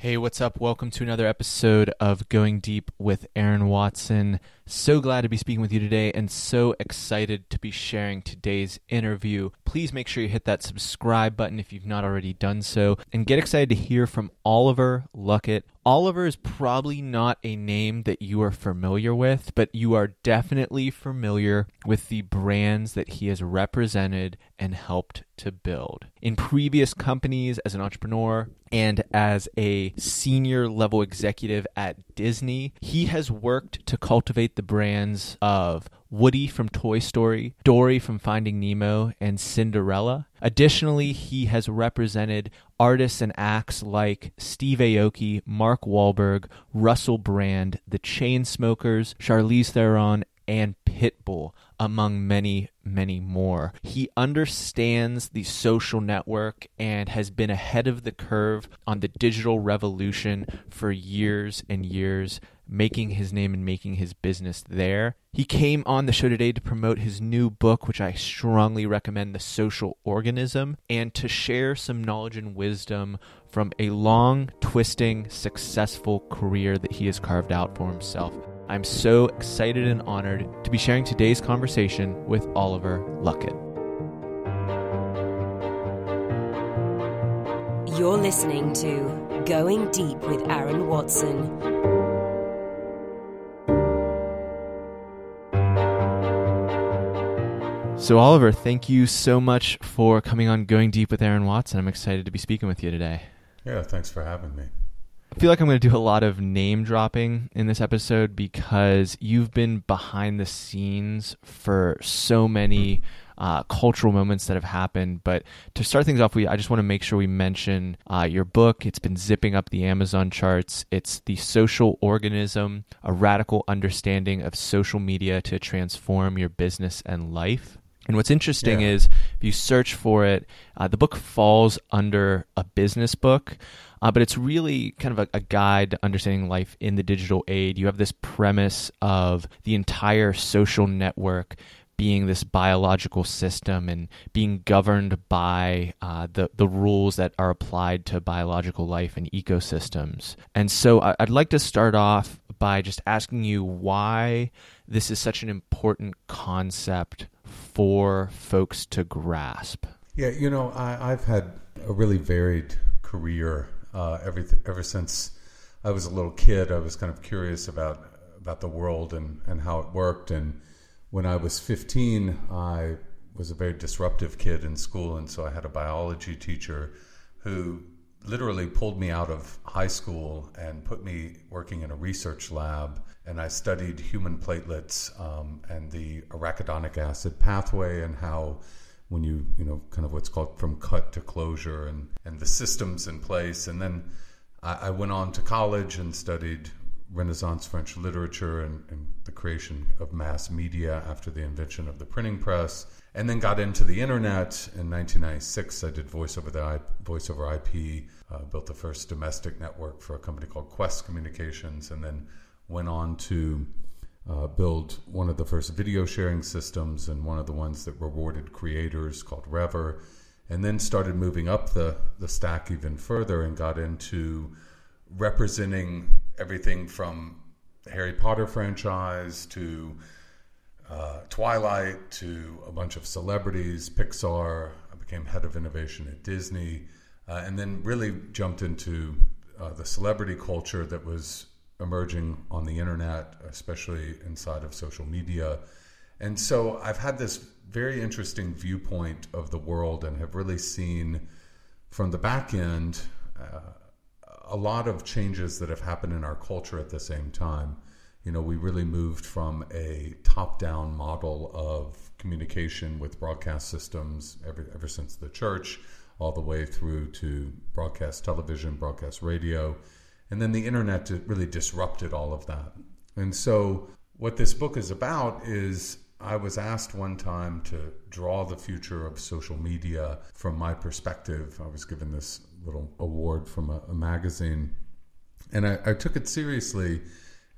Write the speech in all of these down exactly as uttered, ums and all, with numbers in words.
Hey, what's up? Welcome to another episode of Going Deep with Aaron Watson. So glad to be speaking with you today and so excited to be sharing today's interview. Please make sure you hit that subscribe button if you've not already done so, and get excited to hear from Oliver Luckett. Oliver is probably not a name that you are familiar with, but you are definitely familiar with the brands that he has represented and helped to build in previous companies as an entrepreneur and as a senior level executive at Disney. He has worked to cultivate the brands of Woody from Toy Story, Dory from Finding Nemo, and Cinderella. Additionally, he has represented artists and acts like Steve Aoki, Mark Wahlberg, Russell Brand, The Chainsmokers, Charlize Theron, and Pitbull, among many, many more. He understands the social network and has been ahead of the curve on the digital revolution for years and years, making his name and making his business there. He came on the show today to promote his new book, which I strongly recommend, The Social Organism, and to share some knowledge and wisdom from a long, twisting, successful career that he has carved out for himself. I'm so excited and honored to be sharing today's conversation with Oliver Luckett. You're listening to Going Deep with Aaron Watson. So Oliver, thank you so much for coming on Going Deep with Aaron Watson. I'm excited to be speaking with you today. Yeah, thanks for having me. I feel like I'm going to do a lot of name dropping in this episode because you've been behind the scenes for so many uh, cultural moments that have happened. But to start things off, we I just want to make sure we mention uh, your book. It's been zipping up the Amazon charts. It's The Social Organism, A Radical Understanding of Social Media to Transform Your Business and Life. And what's interesting yeah. is if you search for it, uh, the book falls under a business book, uh, but it's really kind of a, a guide to understanding life in the digital age. You have this premise of the entire social network being this biological system and being governed by uh, the, the rules that are applied to biological life and ecosystems. And so I, I'd like to start off by just asking you why this is such an important concept for folks to grasp. Yeah, you know, I, I've had a really varied career uh, every, ever since I was a little kid. I was kind of curious about about the world and, and how it worked. And when I was fifteen, I was a very disruptive kid in school. And so I had a biology teacher who literally pulled me out of high school and put me working in a research lab. And I studied human platelets um, and the arachidonic acid pathway and how when you, you know, kind of what's called from cut to closure and, and the systems in place. And then I, I went on to college and studied Renaissance French literature and, and the creation of mass media after the invention of the printing press. And then got into the internet in nineteen ninety-six. I did voice over the voice over I P, uh, built the first domestic network for a company called Qwest Communications, and then went on to uh, build one of the first video sharing systems and one of the ones that rewarded creators called Rever, and then started moving up the, the stack even further and got into representing everything from the Harry Potter franchise to uh, Twilight to a bunch of celebrities, Pixar. I became head of innovation at Disney, uh, and then really jumped into uh, the celebrity culture that was emerging on the internet, especially inside of social media. And so I've had this very interesting viewpoint of the world and have really seen from the back end uh, a lot of changes that have happened in our culture at the same time. You know, we really moved from a top-down model of communication with broadcast systems ever, ever since the church, all the way through to broadcast television, broadcast radio. And then the internet really disrupted all of that. And so what this book is about is I was asked one time to draw the future of social media from my perspective. I was given this little award from a, a magazine. And I, I took it seriously.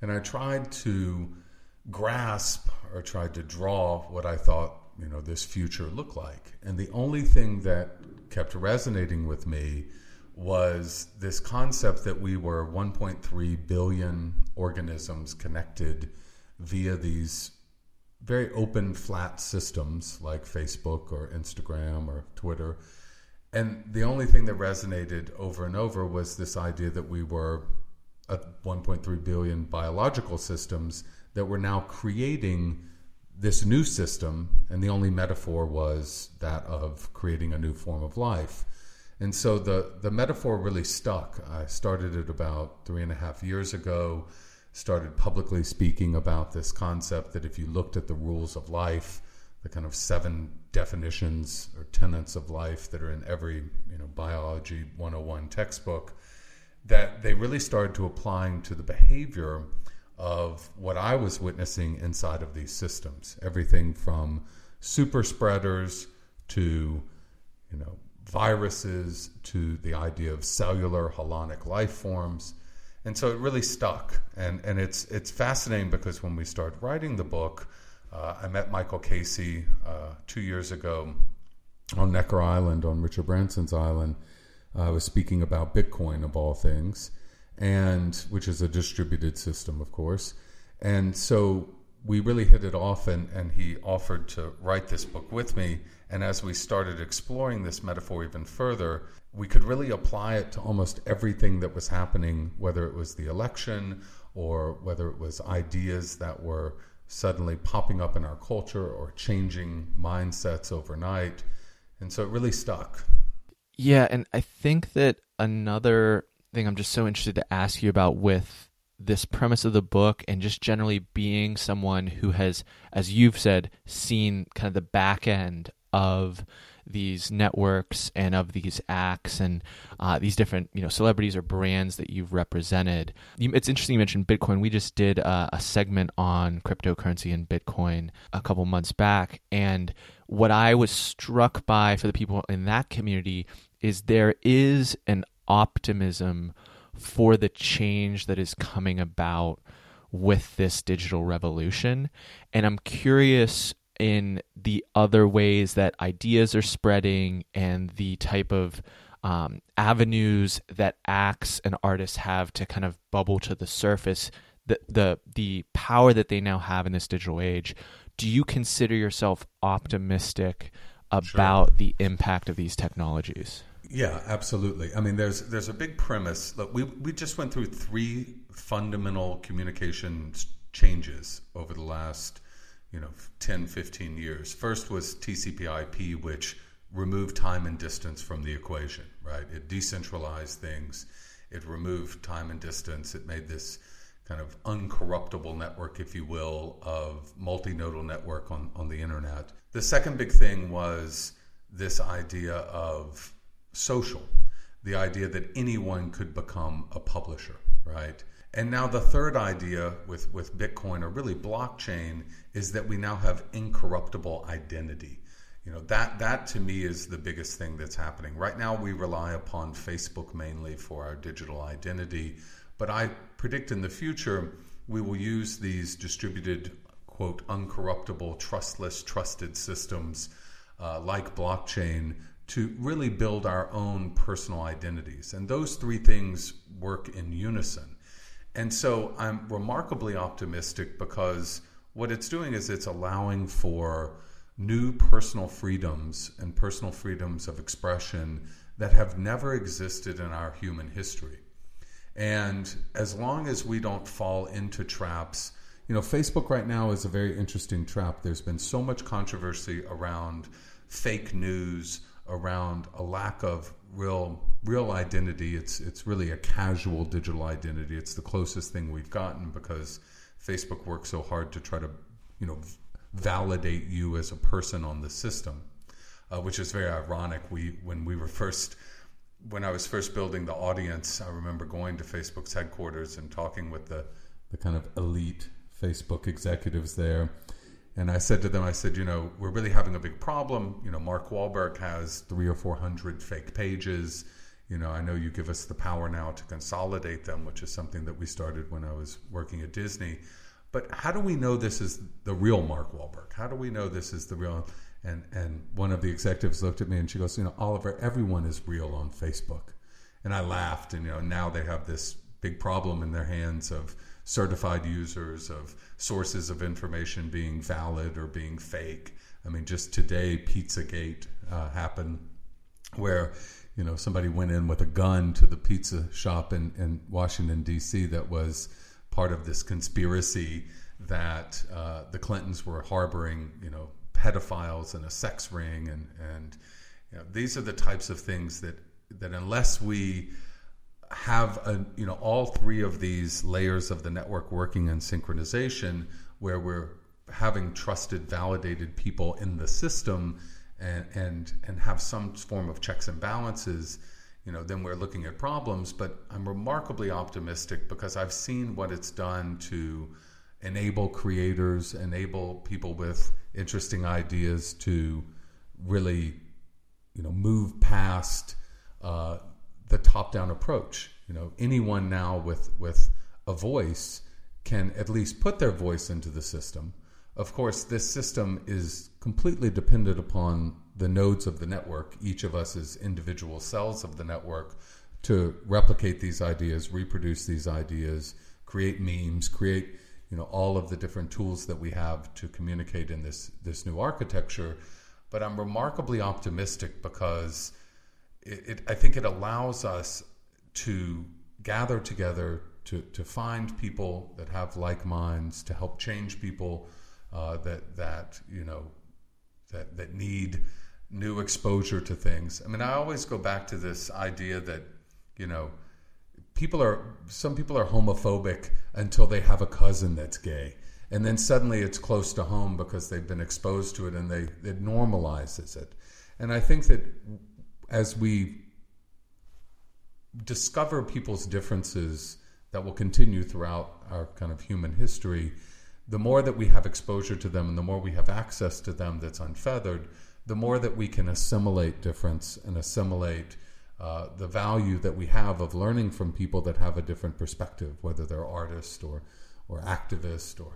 And I tried to grasp or tried to draw what I thought, you know, this future looked like. And the only thing that kept resonating with me was this concept that we were one point three billion organisms connected via these very open, flat systems like Facebook or Instagram or Twitter. And the only thing that resonated over and over was this idea that we were at one point three billion biological systems that were now creating this new system, and the only metaphor was that of creating a new form of life. And so the, the metaphor really stuck. I started it about three and a half years ago, started publicly speaking about this concept that if you looked at the rules of life, the kind of seven definitions or tenets of life that are in every, you know, biology one oh one textbook, that they really started to applying to the behavior of what I was witnessing inside of these systems. Everything from super spreaders to, you know, viruses to the idea of cellular holonic life forms. And so it really stuck. And and it's it's fascinating because when we started writing the book, uh, I met Michael Casey uh, two years ago on Necker Island, on Richard Branson's island. Uh, I was speaking about Bitcoin, of all things, and which is a distributed system, of course. And so we really hit it off, and, and he offered to write this book with me. And as we started exploring this metaphor even further, we could really apply it to almost everything that was happening, whether it was the election or whether it was ideas that were suddenly popping up in our culture or changing mindsets overnight. And so it really stuck. Yeah, and I think that another thing I'm just so interested to ask you about with this premise of the book and just generally being someone who has, as you've said, seen kind of the back end of these networks and of these acts and uh, these different, you know, celebrities or brands that you've represented. You, it's interesting you mentioned Bitcoin. We just did a, a segment on cryptocurrency and Bitcoin a couple months back. And what I was struck by for the people in that community is there is an optimism for the change that is coming about with this digital revolution. And I'm curious in the other ways that ideas are spreading and the type of um, avenues that acts and artists have to kind of bubble to the surface, the, the the power that they now have in this digital age. Do you consider yourself optimistic about Sure. the impact of these technologies? Yeah, absolutely. I mean, there's there's a big premise. Look, we we just went through three fundamental communication changes over the last, you know, ten, fifteen years. First was T C P I P, which removed time and distance from the equation, right? It decentralized things. It removed time and distance. It made this kind of uncorruptible network, if you will, of multinodal network on, on the internet. The second big thing was this idea of social, the idea that anyone could become a publisher, right? And now the third idea with, with Bitcoin or really blockchain is that we now have incorruptible identity. You know, that that to me is the biggest thing that's happening. Right now we rely upon Facebook mainly for our digital identity, but I predict in the future we will use these distributed, quote, uncorruptible, trustless, trusted systems uh, like blockchain to really build our own personal identities. And those three things work in unison. And so I'm remarkably optimistic because what it's doing is it's allowing for new personal freedoms and personal freedoms of expression that have never existed in our human history. And as long as we don't fall into traps, you know, Facebook right now is a very interesting trap. There's been so much controversy around fake news, around a lack of real real identity. It's it's really a casual digital identity. It's the closest thing we've gotten because Facebook works so hard to try to, you know, validate you as a person on the system, uh, which is very ironic. We when we were first, when I was first building the audience, I remember going to Facebook's headquarters and talking with the the kind of elite Facebook executives there. And I said to them, I said, you know, we're really having a big problem. You know, Mark Wahlberg has three or four hundred fake pages. You know, I know you give us the power now to consolidate them, which is something that we started when I was working at Disney. But how do we know this is the real Mark Wahlberg? How do we know this is the real? And and one of the executives looked at me and she goes, you know, Oliver, everyone is real on Facebook. And I laughed, and you know, now they have this big problem in their hands of certified users, of sources of information being valid or being fake. I mean, just today, Pizzagate uh, happened, where you know somebody went in with a gun to the pizza shop in, in Washington, D C that was part of this conspiracy that uh, the Clintons were harboring, you know, pedophiles and a sex ring, and and you know, these are the types of things that that unless we have a, you know, all three of these layers of the network working in synchronization, where we're having trusted, validated people in the system, and and and have some form of checks and balances, you know, then we're looking at problems. But I'm remarkably optimistic because I've seen what it's done to enable creators, enable people with interesting ideas to really, you know, move past uh, the top-down approach. You know, anyone now with with a voice can at least put their voice into the system. Of course, this system is completely dependent upon the nodes of the network. Each of us is individual cells of the network to replicate these ideas, reproduce these ideas, create memes, create, you know, all of the different tools that we have to communicate in this this new architecture. But I'm remarkably optimistic because it, it, I think it allows us to gather together, to, to find people that have like minds, to help change people uh, that that you know that that need new exposure to things. I mean, I always go back to this idea that, you know, People are some people are homophobic until they have a cousin that's gay, and then suddenly it's close to home because they've been exposed to it, and they it normalizes it. And I think that as we discover people's differences that will continue throughout our kind of human history, the more that we have exposure to them and the more we have access to them that's unfeathered, the more that we can assimilate difference and assimilate Uh, the value that we have of learning from people that have a different perspective, whether they're artists or, or activists, or,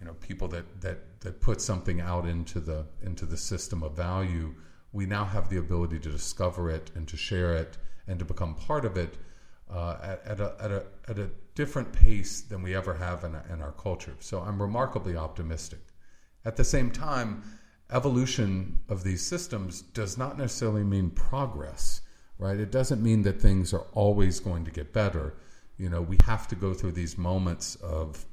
you know, people that, that, that put something out into the into the system of value. We now have the ability to discover it and to share it and to become part of it uh, at, at, a, at, a, at a different pace than we ever have in, in our culture. So I'm remarkably optimistic. At the same time, evolution of these systems does not necessarily mean progress. Right? It doesn't mean that things are always going to get better. You know, we have to go through these moments of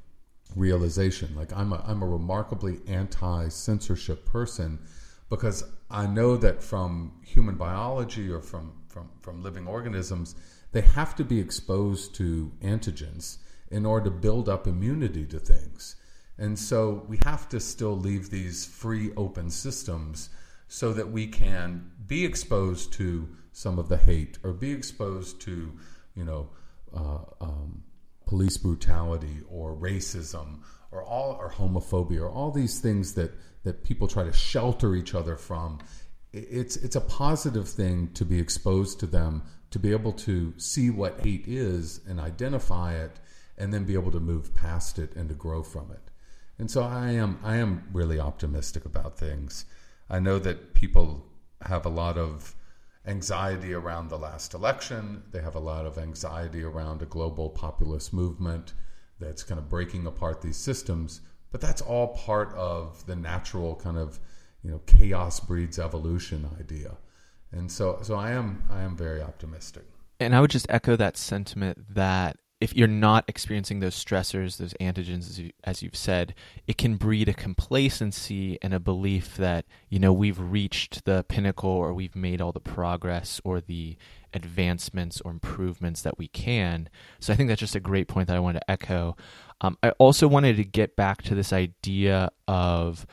realization. Like I'm a, I'm a remarkably anti-censorship person because I know that from human biology or from, from, from living organisms, they have to be exposed to antigens in order to build up immunity to things. And so we have to still leave these free open systems so that we can be exposed to some of the hate, or be exposed to, you know, uh, um, police brutality or racism or all or homophobia or all these things that, that people try to shelter each other from. It's it's a positive thing to be exposed to them, to be able to see what hate is and identify it, and then be able to move past it and to grow from it. And so I am I am really optimistic about things. I know that people have a lot of anxiety around the last election. They have a lot of anxiety around a global populist movement that's kind of breaking apart these systems. But that's all part of the natural kind of, you know, chaos breeds evolution idea. And so, so I am, I am very optimistic. And I would just echo that sentiment that if you're not experiencing those stressors, those antigens, as, you, as you've said, it can breed a complacency and a belief that, you know, we've reached the pinnacle, or we've made all the progress or the advancements or improvements that we can. So I think that's just a great point that I wanted to echo. Um, I also wanted to get back to this idea of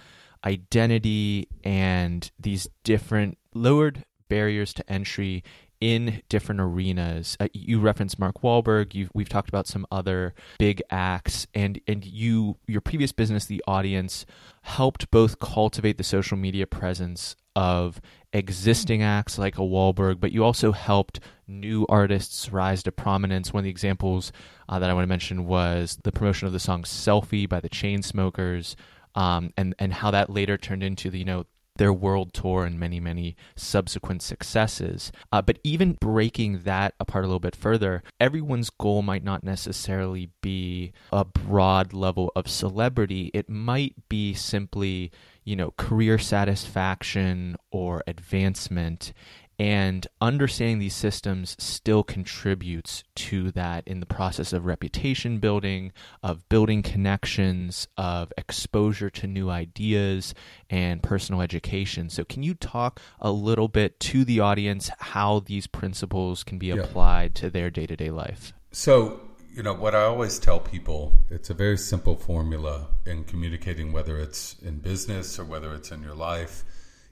identity and these different lowered barriers to entry in different arenas. Uh, you referenced Mark Wahlberg. You've, we've talked about some other big acts, and and you your previous business, The Audience, helped both cultivate the social media presence of existing acts like a Wahlberg, but you also helped new artists rise to prominence. One of the examples uh, that I want to mention was the promotion of the song "Selfie" by The Chainsmokers, um, and and how that later turned into the you know their world tour and many, many subsequent successes. Uh, but even breaking that apart a little bit further, everyone's goal might not necessarily be a broad level of celebrity. It might be simply, you know, career satisfaction or advancement. And understanding these systems still contributes to that in the process of reputation building, of building connections, of exposure to new ideas and personal education. So can you talk a little bit to the audience how these principles can be applied yeah. to their day-to-day life? So, you know, what I always tell people, it's a very simple formula in communicating, whether it's in business or whether it's in your life,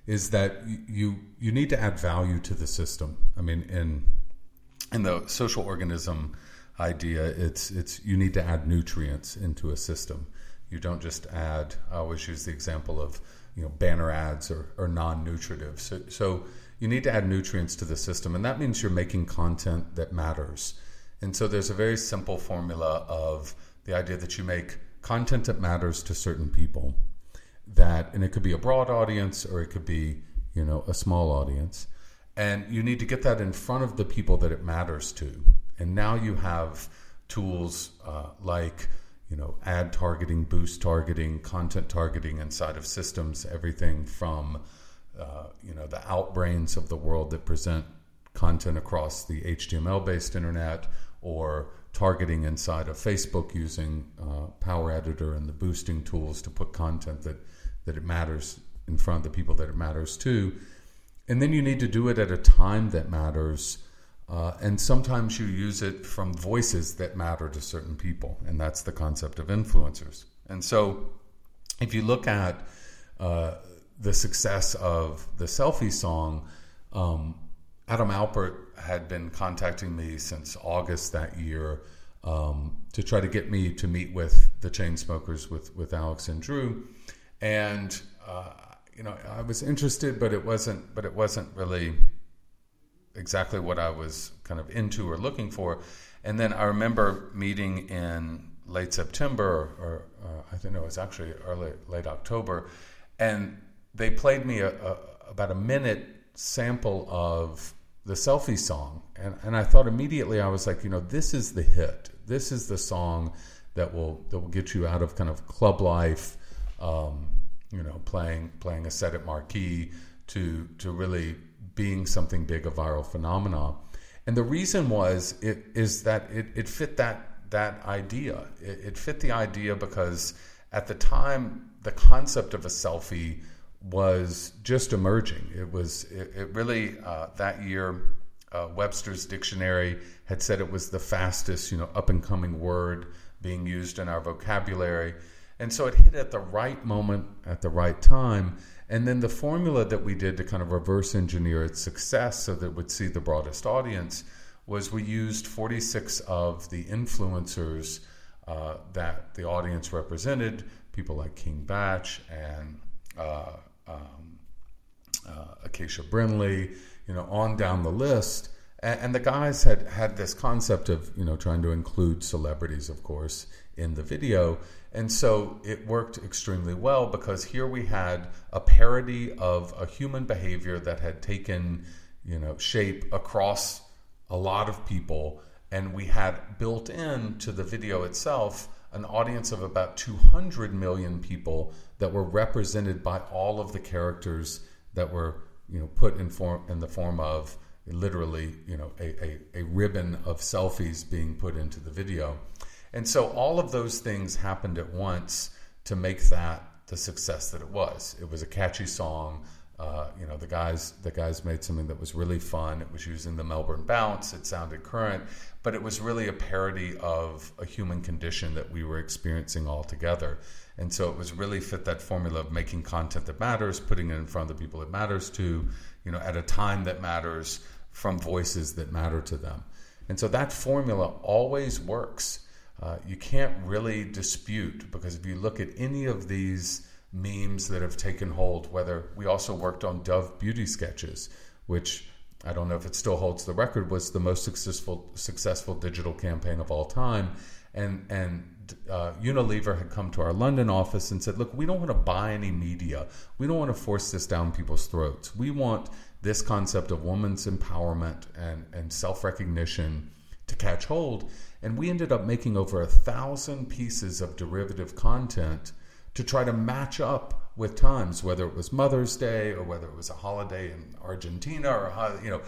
is that you you need to add value to the system. I mean, in in the social organism idea, it's it's you need to add nutrients into a system. You don't just add. I always use the example of you know banner ads or, or non-nutritive. So so you need to add nutrients to the system, and that means you're making content that matters. And so there's a very simple formula of the idea that you make content that matters to certain people. That, and it could be a broad audience or it could be, you know, a small audience. And you need to get that in front of the people that it matters to. And now you have tools uh, like, you know, ad targeting, boost targeting, content targeting inside of systems, everything from, uh, you know, the Outbrains of the world that present content across the H T M L-based internet, or targeting inside of Facebook using uh, Power Editor and the boosting tools to put content that that it matters in front of the people that it matters to. And then you need to do it at a time that matters. Uh, and sometimes you use it from voices that matter to certain people. And that's the concept of influencers. And so if you look at uh, the success of the Selfie song, um, Adam Alpert had been contacting me since August that year um, to try to get me to meet with the Chainsmokers with, with Alex and Drew. And, uh, you know, I was interested, but it wasn't, but it wasn't really exactly what I was kind of into or looking for. And then I remember meeting in late September or uh, I don't know, it was actually early, late October. And they played me a, a, about a minute sample of the Selfie song. And, and I thought immediately, I was like, you know, this is the hit. This is the song that will that will get you out of kind of club life, um, you know, playing playing a set at Marquee to to really being something big, a viral phenomena. And the reason was it is that it, it fit that that idea. It, it fit the idea because at the time the concept of a selfie was just emerging. It was, it, it really, uh, that year, uh, Webster's Dictionary had said it was the fastest, you know, up and coming word being used in our vocabulary. And so it hit at the right moment, at the right time. And then the formula that we did to kind of reverse engineer its success so that it would see the broadest audience was we used forty-six of the influencers uh, that the audience represented, people like King Batch and Uh, um, uh, Acacia Brinley, you know, on down the list. And, and the guys had, had this concept of, you know, trying to include celebrities, of course, in the video. And so it worked extremely well because here we had a parody of a human behavior that had taken, you know, shape across a lot of people. And we had built in to the video itself an audience of about two hundred million people that were represented by all of the characters that were, you know, put in form in the form of literally, you know, a, a, a ribbon of selfies being put into the video. And so all of those things happened at once to make that the success that it was. It was a catchy song. Uh, you know, the guys the guys made something that was really fun. It was using the Melbourne Bounce. It sounded current, but it was really a parody of a human condition that we were experiencing all together. And so it was really fit that formula of making content that matters, putting it in front of the people it matters to, you know, at a time that matters, from voices that matter to them. And so that formula always works. Uh, you can't really dispute, because if you look at any of these memes that have taken hold, whether we also worked on Dove Beauty Sketches, which I don't know if it still holds the record, was the most successful successful digital campaign of all time. and and uh, Unilever had come to our London office and said, look, we don't want to buy any media. We don't want to force this down people's throats. We want this concept of women's empowerment and, and self-recognition to catch hold. And we ended up making over a thousand pieces of derivative content to try to match up with times, whether it was Mother's Day or whether it was a holiday in Argentina, or, you know,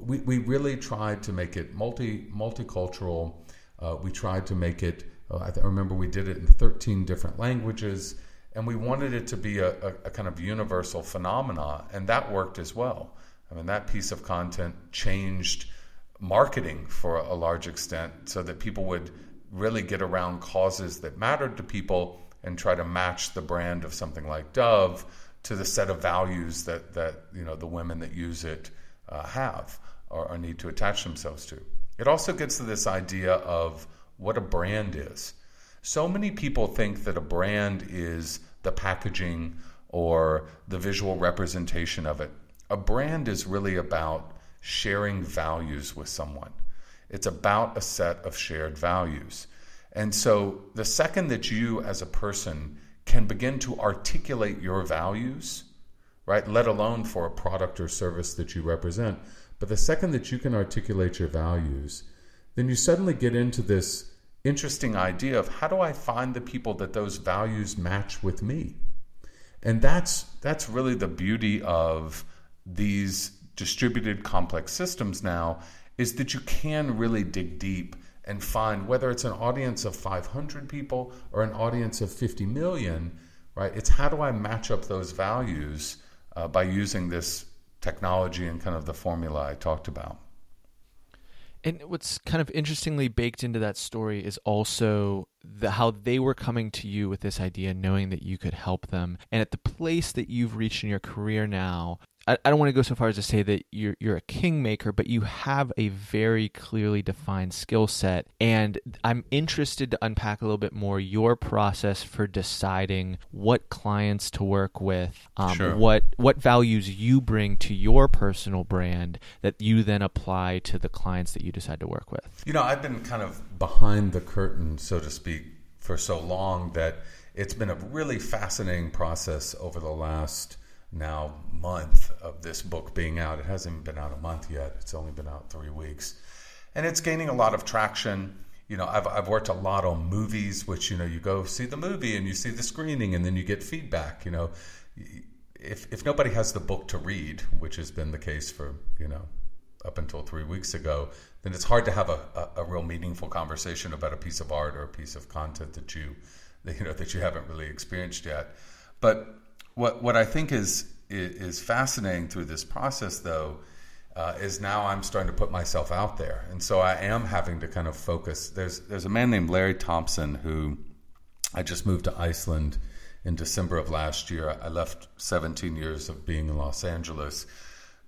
we, we really tried to make it multi multicultural. Uh, we tried to make it, uh, I, th- I remember we did it in thirteen different languages, and we wanted it to be a, a, a kind of universal phenomena, and that worked as well. I mean, that piece of content changed marketing for a large extent so that people would really get around causes that mattered to people and try to match the brand of something like Dove to the set of values that, that you know, the women that use it uh, have or, or need to attach themselves to. It also gets to this idea of what a brand is. So many people think that a brand is the packaging or the visual representation of it. A brand is really about sharing values with someone. It's about a set of shared values. And so the second that you as a person can begin to articulate your values, right, let alone for a product or service that you represent, but the second that you can articulate your values, then you suddenly get into this interesting idea of how do I find the people that those values match with me? And that's that's really the beauty of these distributed complex systems now, is that you can really dig deep and find whether it's an audience of five hundred people or an audience of fifty million, right? It's how do I match up those values uh, by using this technology and kind of the formula I talked about. And what's kind of interestingly baked into that story is also the, how they were coming to you with this idea, knowing that you could help them. And at the place that you've reached in your career now, I don't want to go so far as to say that you're you're a kingmaker, but you have a very clearly defined skill set. And I'm interested to unpack a little bit more your process for deciding what clients to work with, um, sure. what what values you bring to your personal brand that you then apply to the clients that you decide to work with. You know, I've been kind of behind the curtain, so to speak, for so long that it's been a really fascinating process over the last now month of this book being out. It hasn't been out a month yet. It's only been out three weeks. And it's gaining a lot of traction. You know, I've I've worked a lot on movies, which, you know, you go see the movie and you see the screening and then you get feedback. You know, if if nobody has the book to read, which has been the case for, you know, up until three weeks ago, then it's hard to have a, a, a real meaningful conversation about a piece of art or a piece of content that you, that, you know, that you haven't really experienced yet. But What what I think is is fascinating through this process, though, uh, is now I'm starting to put myself out there, and so I am having to kind of focus. There's there's a man named Larry Thompson who I just moved to Iceland in December of last year. I left seventeen years of being in Los Angeles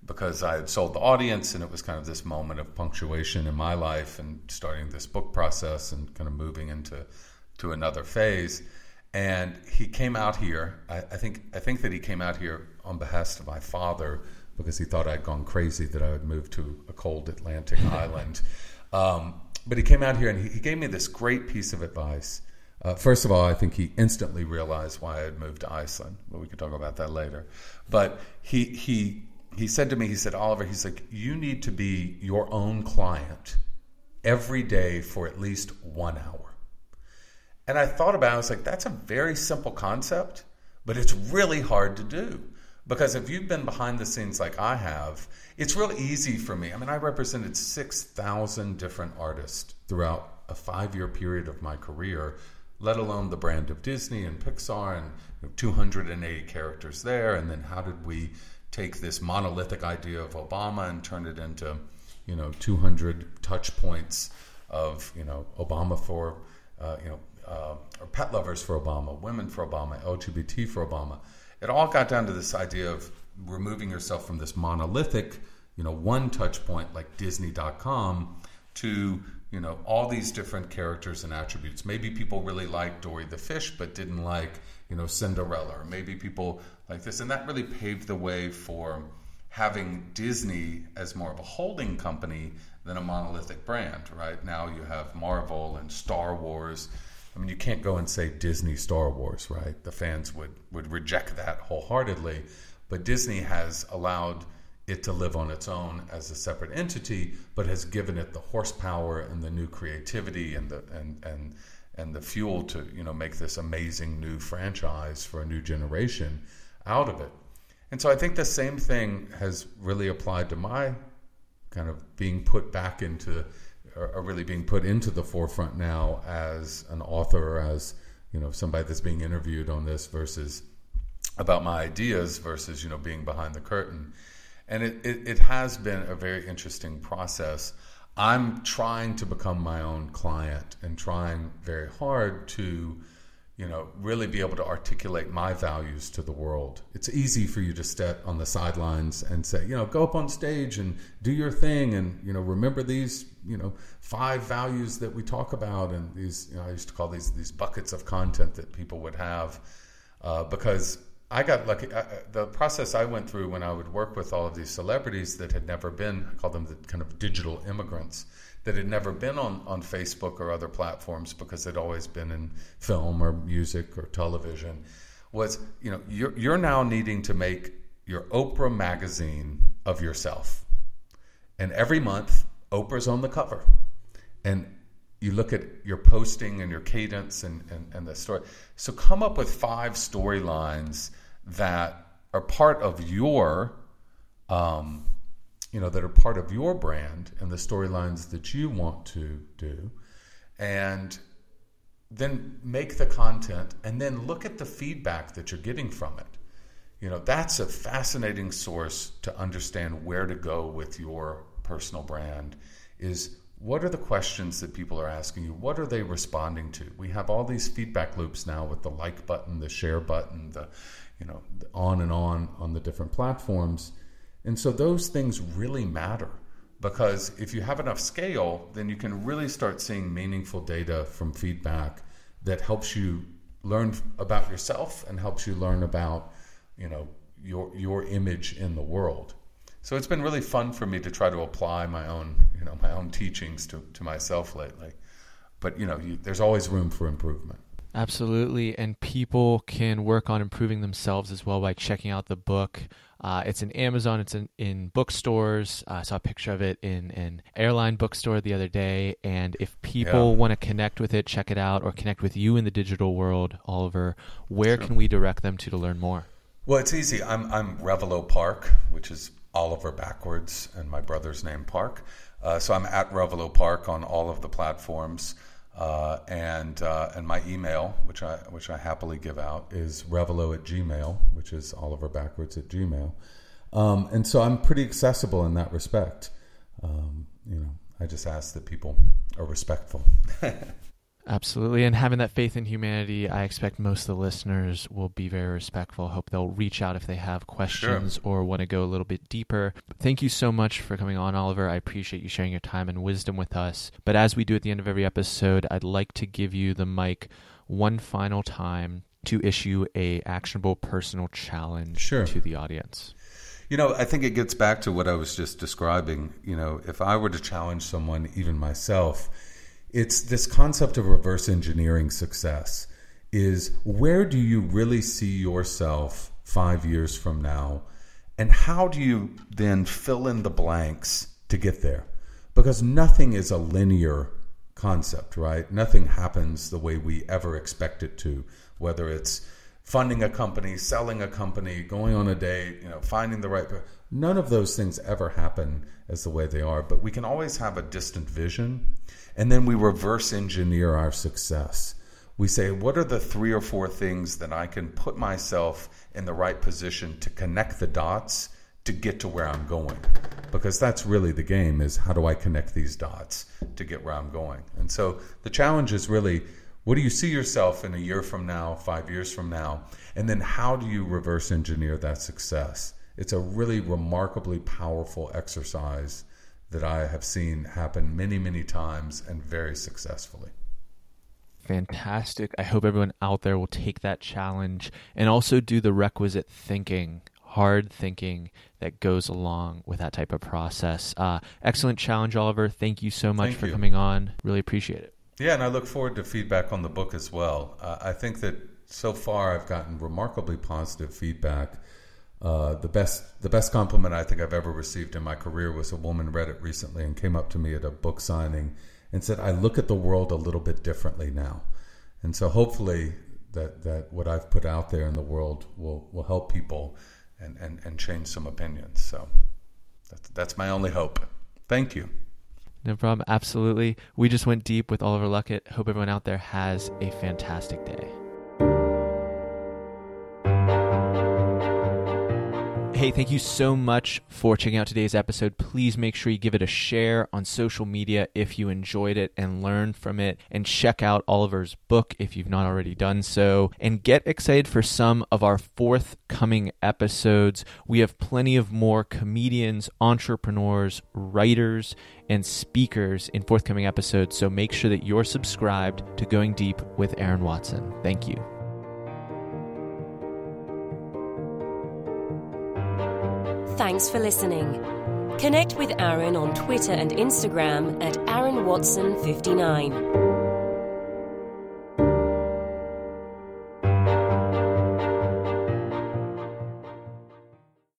because I had sold the audience, and it was kind of this moment of punctuation in my life and starting this book process and kind of moving into to another phase. And he came out here. I, I think I think that he came out here on behest of my father because he thought I'd gone crazy that I would move to a cold Atlantic island. Um, but he came out here and he, he gave me this great piece of advice. Uh, first of all, I think he instantly realized why I had moved to Iceland, but we could talk about that later. But he he he said to me, he said, Oliver, he's like, you need to be your own client every day for at least one hour. And I thought about it, I was like, that's a very simple concept, but it's really hard to do. Because if you've been behind the scenes like I have, it's really easy for me. I mean, I represented six thousand different artists throughout a five-year period of my career, let alone the brand of Disney and Pixar and you know, two hundred eighty characters there. And then how did we take this monolithic idea of Obama and turn it into, you know, two hundred touch points of, you know, Obama for, uh, you know, Uh, or pet lovers for Obama, women for Obama, L G B T for Obama. It all got down to this idea of removing yourself from this monolithic, you know, one touch point like Disney dot com to, you know, all these different characters and attributes. Maybe people really liked Dory the Fish but didn't like, you know, Cinderella. Or maybe people like this. And that really paved the way for having Disney as more of a holding company than a monolithic brand, right? Now you have Marvel and Star Wars. I mean, you can't go and say Disney Star Wars, right? The fans would, would reject that wholeheartedly. But Disney has allowed it to live on its own as a separate entity, but has given it the horsepower and the new creativity and the and and and the fuel to, you know, make this amazing new franchise for a new generation out of it. And so I think the same thing has really applied to my kind of being put back into, or really being put into the forefront now as an author, as, you know, somebody that's being interviewed on this versus about my ideas versus, you know, being behind the curtain. And it, it, it has been a very interesting process. I'm trying to become my own client and trying very hard to, you know, really be able to articulate my values to the world. It's easy for you to step on the sidelines and say, you know, go up on stage and do your thing and, you know, remember these, you know, five values that we talk about and these, you know, I used to call these these buckets of content that people would have uh, because I got lucky. I, the process I went through when I would work with all of these celebrities that had never been, I call them the kind of digital immigrants, that had never been on, on Facebook or other platforms because they'd always been in film or music or television, was, you know, you're, you're now needing to make your Oprah magazine of yourself. And every month, Oprah's on the cover. And you look at your posting and your cadence and, and, and the story. So come up with five storylines that are part of your, um, you know, that are part of your brand and the storylines that you want to do. And then make the content and then look at the feedback that you're getting from it. You know, that's a fascinating source to understand where to go with your personal brand is, what are the questions that people are asking you? What are they responding to? We have all these feedback loops now with the like button, the share button, the, you know, on and on on the different platforms. And so those things really matter because if you have enough scale, then you can really start seeing meaningful data from feedback that helps you learn about yourself and helps you learn about, you know, your your image in the world. So it's been really fun for me to try to apply my own, you know, my own teachings to, to myself lately. But, you know, you, there's always room for improvement. Absolutely. And people can work on improving themselves as well by checking out the book. Uh, it's in Amazon. It's in, in bookstores. Uh, I saw a picture of it in an airline bookstore the other day. And if people yeah. want to connect with it, check it out, or connect with you in the digital world, Oliver, where sure. can we direct them to to learn more? Well, it's easy. I'm, I'm Revelo Park, which is Oliver backwards, and my brother's name Park. Uh, so I'm at Revelo Park on all of the platforms, uh, and uh, and my email, which I which I happily give out, is Revelo at Gmail, which is Oliver backwards at Gmail. Um, and so I'm pretty accessible in that respect. Um, you know, I just ask that people are respectful. Absolutely. And having that faith in humanity, I expect most of the listeners will be very respectful. Hope they'll reach out if they have questions sure. or want to go a little bit deeper. Thank you so much for coming on, Oliver. I appreciate you sharing your time and wisdom with us. But as we do at the end of every episode, I'd like to give you the mic one final time to issue a actionable personal challenge sure. to the audience. You know, I think it gets back to what I was just describing. You know, if I were to challenge someone, even myself, it's this concept of reverse engineering success is where do you really see yourself five years from now? And how do you then fill in the blanks to get there? Because nothing is a linear concept, right? Nothing happens the way we ever expect it to, whether it's funding a company, selling a company, going on a date, you know, finding the right, none of those things ever happen as the way they are, but we can always have a distant vision. And then we reverse engineer our success. We say, what are the three or four things that I can put myself in the right position to connect the dots to get to where I'm going? Because that's really the game, is how do I connect these dots to get where I'm going? And so the challenge is really, what do you see yourself in a year from now, five years from now? And then how do you reverse engineer that success? It's a really remarkably powerful exercise that I have seen happen many, many times and very successfully. Fantastic. I hope everyone out there will take that challenge and also do the requisite thinking. hard thinking that goes along with that type of process. Uh, excellent challenge, Oliver. Thank you so much Thank for you. coming on. Really appreciate it. Yeah, and I look forward to feedback on the book as well. Uh, I think that so far I've gotten remarkably positive feedback. Uh, the best the best compliment I think I've ever received in my career was a woman read it recently and came up to me at a book signing and said, I look at the world a little bit differently now. And so hopefully that, that what I've put out there in the world will, will help people and, and, and change some opinions. So that's, that's my only hope. Thank you. No problem. Absolutely. We just went deep with Oliver Luckett. Hope everyone out there has a fantastic day. Hey, thank you so much for checking out today's episode. Please make sure you give it a share on social media if you enjoyed it and learned from it. And check out Oliver's book if you've not already done so. And get excited for some of our forthcoming episodes. We have plenty of more comedians, entrepreneurs, writers, and speakers in forthcoming episodes. So make sure that you're subscribed to Going Deep with Aaron Watson. Thank you. Thanks for listening. Connect with Aaron on Twitter and Instagram at Aaron Watson fifty-nine.